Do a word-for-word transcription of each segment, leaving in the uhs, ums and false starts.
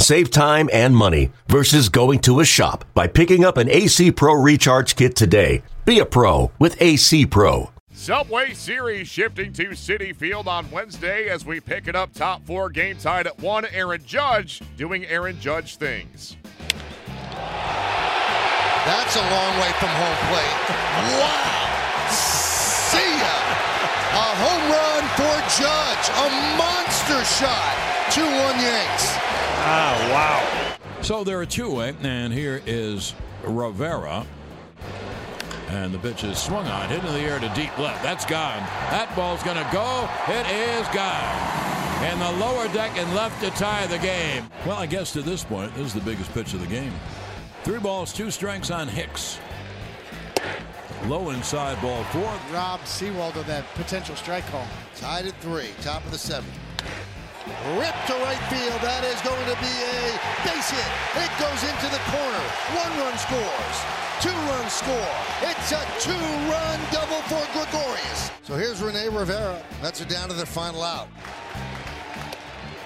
Save time and money versus going to a shop by picking up an A C Pro Recharge Kit today. Be a pro with A C Pro. Subway Series shifting to Citi Field on Wednesday as we pick it up. Top four game tied at one. Aaron Judge doing Aaron Judge things. That's a long way from home plate. Wow. See ya. A home run for Judge. A monster shot. two one Yanks. Ah, wow. So there are two, eh? And here is Rivera. And the pitch is swung on, hit in the air to deep left. That's gone. That ball's going to go. It is gone. And the lower deck and left to tie the game. Well, I guess to this point, this is the biggest pitch of the game. Three balls, two strikes on Hicks. Low inside ball four. Rob Seawald of that potential strike call. Tied at three, top of the seventh. Ripped to right field. That is going to be a base hit. It goes into the corner. One run scores. Two run score. It's a two-run double for Gregorius. So here's Rene Rivera. Mets are down to their final out.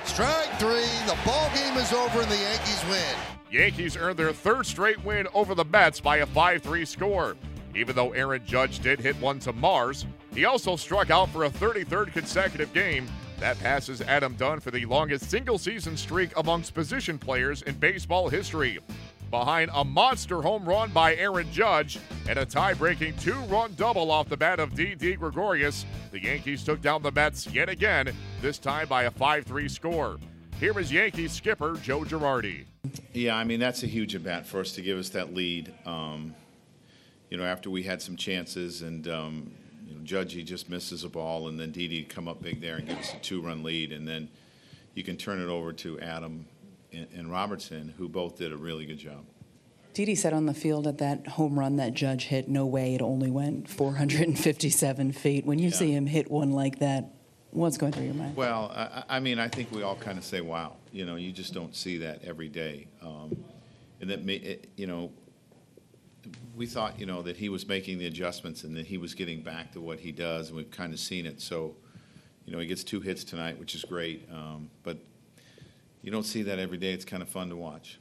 Strike three. The ball game is over and the Yankees win. Yankees earned their third straight win over the Mets by a five three score. Even though Aaron Judge did hit one to Mars, he also struck out for a thirty-third consecutive game. That passes Adam Dunn for the longest single-season streak amongst position players in baseball history. Behind a monster home run by Aaron Judge and a tie-breaking two-run double off the bat of Didi Gregorius, the Yankees took down the Mets yet again, this time by a five three score. Here is Yankees skipper Joe Girardi. Yeah, I mean, that's a huge at-bat for us to give us that lead. Um, you know, after we had some chances and... Um, You know, Judge, he just misses a ball, and then Didi come up big there and give us a two-run lead, and then you can turn it over to Adam and, and Robertson, who both did a really good job. Didi said on the field at that home run that Judge hit, no way, it only went four hundred fifty-seven feet. When you yeah. see him hit one like that, what's going through your mind? Well, I, I mean, I think we all kind of say, wow. You know, you just don't see that every day. Um, and that, it, you know, we thought, you know, that he was making the adjustments and that he was getting back to what he does, and we've kind of seen it. So, you know, he gets two hits tonight, which is great. Um, but you don't see that every day. It's kind of fun to watch.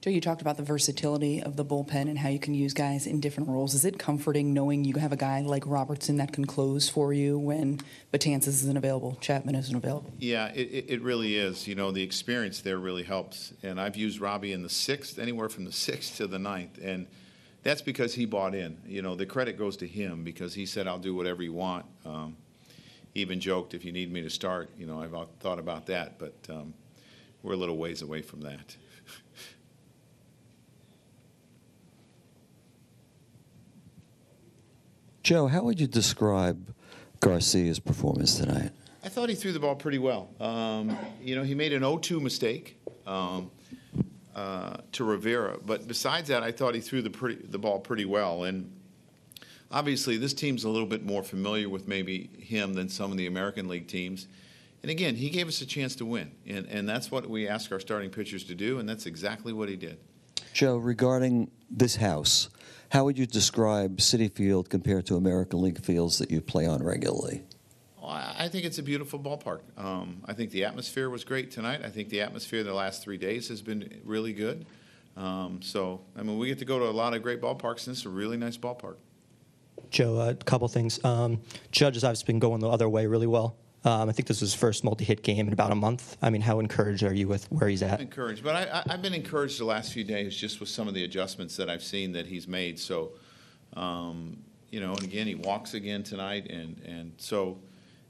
Joe, you talked about the versatility of the bullpen and how you can use guys in different roles. Is it comforting knowing you have a guy like Robertson that can close for you when Betances isn't available, Chapman isn't available? Yeah, it, it really is. You know, the experience there really helps. And I've used Robbie in the sixth, anywhere from the sixth to the ninth. And that's because he bought in. You know, the credit goes to him because he said, I'll do whatever you want. Um, he even joked, if you need me to start, you know, I've thought about that. But um, we're a little ways away from that. Joe, how would you describe Garcia's performance tonight? I thought he threw the ball pretty well. Um, you know, he made an oh two mistake um, uh, to Rivera. But besides that, I thought he threw the, pretty, the ball pretty well. And obviously, this team's a little bit more familiar with maybe him than some of the American League teams. And again, he gave us a chance to win. And, and that's what we ask our starting pitchers to do, and that's exactly what he did. Joe, regarding this house, how would you describe Citi Field compared to American League fields that you play on regularly? Well, I think it's a beautiful ballpark. Um, I think the atmosphere was great tonight. I think the atmosphere the last three days has been really good. Um, so, I mean, we get to go to a lot of great ballparks, and it's a really nice ballpark. Joe, a couple things. Um, Judge has obviously been going the other way really well. Um, I think this was his first multi-hit game in about a month. I mean, how encouraged are you with where he's at? I'm encouraged, but I, I, I've been encouraged the last few days just with some of the adjustments that I've seen that he's made. So, um, you know, and again, he walks again tonight, and, and so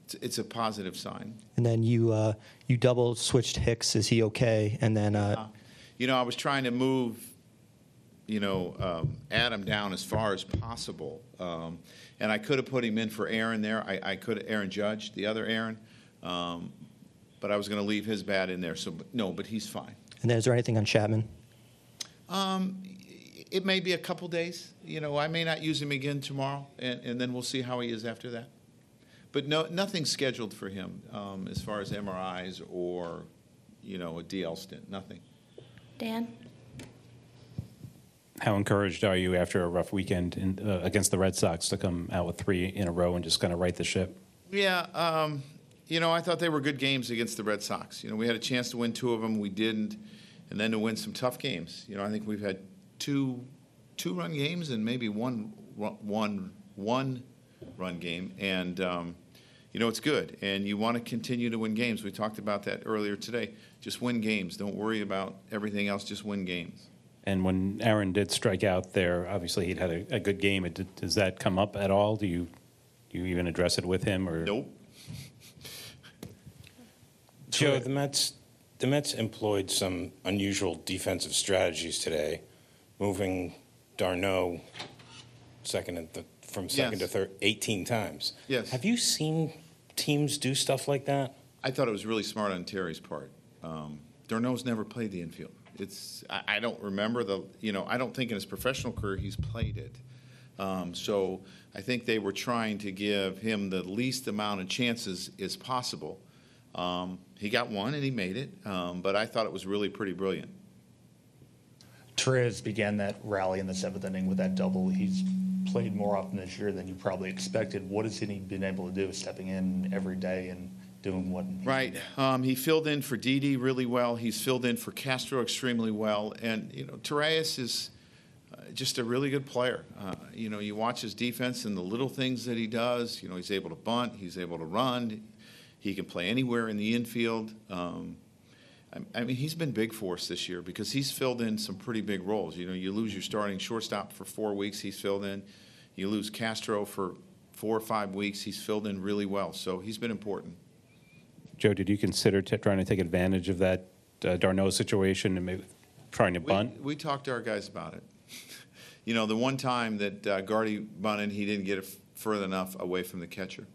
it's, it's a positive sign. And then you uh, you double-switched Hicks. Is he okay? And then, uh, uh, you know, I was trying to move, you know, um, Adam down as far as possible. Um, and I could have put him in for Aaron there. I, I could have Aaron Judge, the other Aaron. Um, but I was going to leave his bat in there. So, no, but he's fine. And then is there anything on Chapman? Um, it may be a couple days. You know, I may not use him again tomorrow, and, and then we'll see how he is after that. But no, nothing scheduled for him um, as far as M R Is or, you know, a D L stint, nothing. Dan? How encouraged are you after a rough weekend in, uh, against the Red Sox to come out with three in a row and just kind of right the ship? Yeah, um, you know, I thought they were good games against the Red Sox. You know, we had a chance to win two of them. We didn't. And then to win some tough games. You know, I think we've had two two-run games and maybe one one one run game. And, um, you know, it's good. And you want to continue to win games. We talked about that earlier today. Just win games. Don't worry about everything else. Just win games. And when Aaron did strike out there, obviously he'd had a, a good game. It did, does that come up at all? Do you do you even address it with him? Or nope. Joe, the Mets the Mets employed some unusual defensive strategies today, moving d'Arnaud second and th- from second yes. to third eighteen times. Yes. Have you seen teams do stuff like that? I thought it was really smart on Terry's part. Um, d'Arnaud's never played the infield. It's I, I don't remember the you know I don't think in his professional career he's played it, um, so I think they were trying to give him the least amount of chances as possible. Um, he got one and he made it, um, but I thought it was really pretty brilliant. Torres began that rally in the seventh inning with that double. He's played more often this year than you probably expected. What has he been able to do? Stepping in every day and doing what? Right. Um, he filled in for Didi really well. He's filled in for Castro extremely well. And, you know, Torres is uh, just a really good player. Uh, you know, you watch his defense and the little things that he does. You know, he's able to bunt. He's able to run. He can play anywhere in the infield. Um, I, I mean, he's been big for us this year because he's filled in some pretty big roles. You know, you lose your starting shortstop for four weeks. He's filled in. You lose Castro for four or five weeks. He's filled in really well. So he's been important. Joe, did you consider t- trying to take advantage of that uh, d'Arnaud situation and maybe trying to bunt? We, we talked to our guys about it. You know, the one time that uh, Girardi bunted, he didn't get it f- further enough away from the catcher.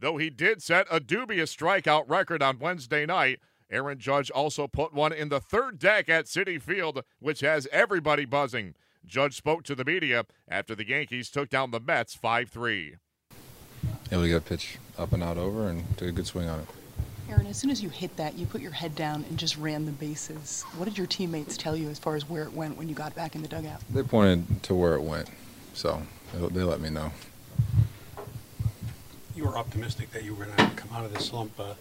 Though he did set a dubious strikeout record on Wednesday night, Aaron Judge also put one in the third deck at Citi Field, which has everybody buzzing. Judge spoke to the media after the Yankees took down the Mets five three. Able to get a pitch up and out over and take a good swing on it. Aaron, as soon as you hit that, you put your head down and just ran the bases. What did your teammates tell you as far as where it went when you got back in the dugout? They pointed to where it went, so they let me know. You were optimistic that you were going to come out of this slump. Uh,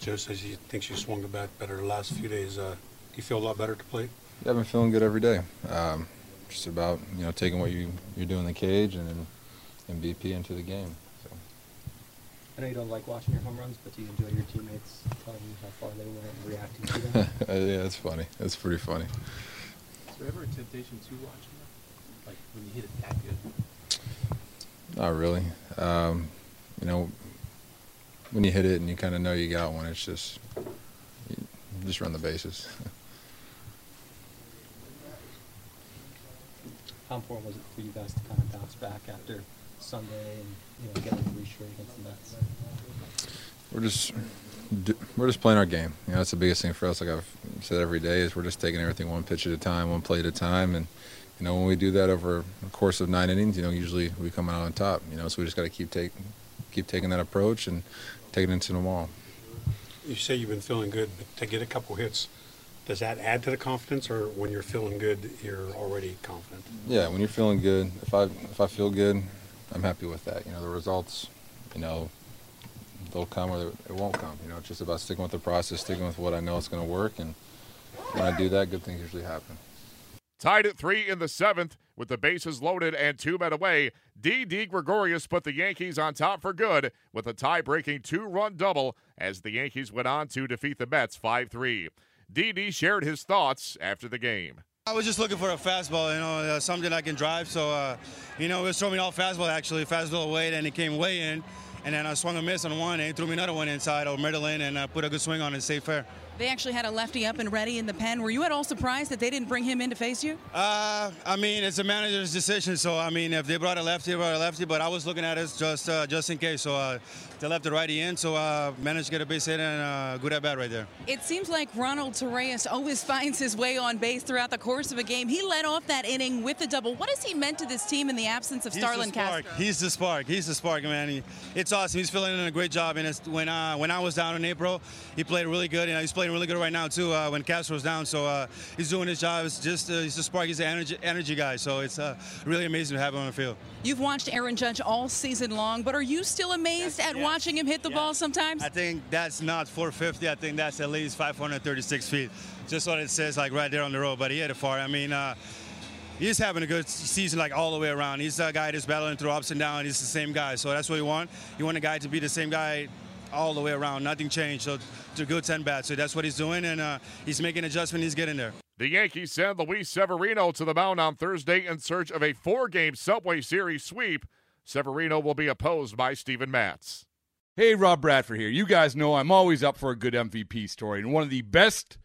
Joe says he thinks you swung the bat better the last few days. Uh, do you feel a lot better at the plate? Yeah, I've been feeling good every day. Um, just about, you know, taking what you, you're doing in the cage and then M V P into the game. I know you don't like watching your home runs, but do you enjoy your teammates telling you how far they went and reacting to them? Yeah, that's funny. That's pretty funny. Is there ever a temptation to watch them? Like, when you hit it that good? Not really. Um, you know, when you hit it and you kind of know you got one, it's just, you just run the bases. How important was it for you guys to kind of bounce back after Sunday and, you know, get a three straight against the Mets? We're just we're just playing our game. You know, that's the biggest thing for us. Like I've said every day, is we're just taking everything one pitch at a time, one play at a time. And you know, when we do that over the course of nine innings, you know, usually we come out on top. You know, so we just got to keep take keep taking that approach and taking it into the wall. You say you've been feeling good, but to get a couple hits, does that add to the confidence, or when you're feeling good, you're already confident? Yeah, when you're feeling good, if I if I feel good, I'm happy with that. You know, the results, you know, they'll come or it won't come. You know, it's just about sticking with the process, sticking with what I know is going to work. And when I do that, good things usually happen. Tied at three in the seventh with the bases loaded and two men away, Didi Gregorius put the Yankees on top for good with a tie-breaking two-run double as the Yankees went on to defeat the Mets five three. Didi shared his thoughts after the game. I was just looking for a fastball, you know, uh, something I can drive. So, uh, you know, it was throwing me off fastball, actually. Fastball away, then it came way in. And then I swung a miss on one, and he threw me another one inside, or middle in, and I uh, put a good swing on it, safe fair. They actually had a lefty up and ready in the pen. Were you at all surprised that they didn't bring him in to face you? Uh, I mean, it's a manager's decision. So, I mean, if they brought a lefty, they brought a lefty. But I was looking at it just uh, just in case. So uh, they left the righty in. So I uh, managed to get a base hit and a uh, good at-bat right there. It seems like Ronald Torres always finds his way on base throughout the course of a game. He led off that inning with a double. What has he meant to this team in the absence of Starlin Castro? He's the spark. He's the spark, man. He, it's awesome. He's filling in a great job. And it's, when, uh, when I was down in April, he played really good. And he's playing really good right now, too, uh, when Castro's down. So uh, he's doing his job. It's just, uh, he's a spark. He's an energy, energy guy. So it's uh, really amazing to have him on the field. You've watched Aaron Judge all season long, but are you still amazed that's, at yeah. watching him hit the yeah. ball sometimes? I think that's not four fifty. I think that's at least five hundred thirty-six feet. Just what it says, like, right there on the road. But he hit it far. I mean, uh, he's having a good season, like, all the way around. He's a guy that's battling through ups and downs. He's the same guy. So that's what you want. You want a guy to be the same guy all the way around. Nothing changed. So it's a good ten bats. So that's what he's doing, and uh, he's making adjustments. He's getting there. The Yankees send Luis Severino to the mound on Thursday in search of a four-game Subway Series sweep. Severino will be opposed by Steven Matz. Hey, Rob Bradford here. You guys know I'm always up for a good M V P story, and one of the best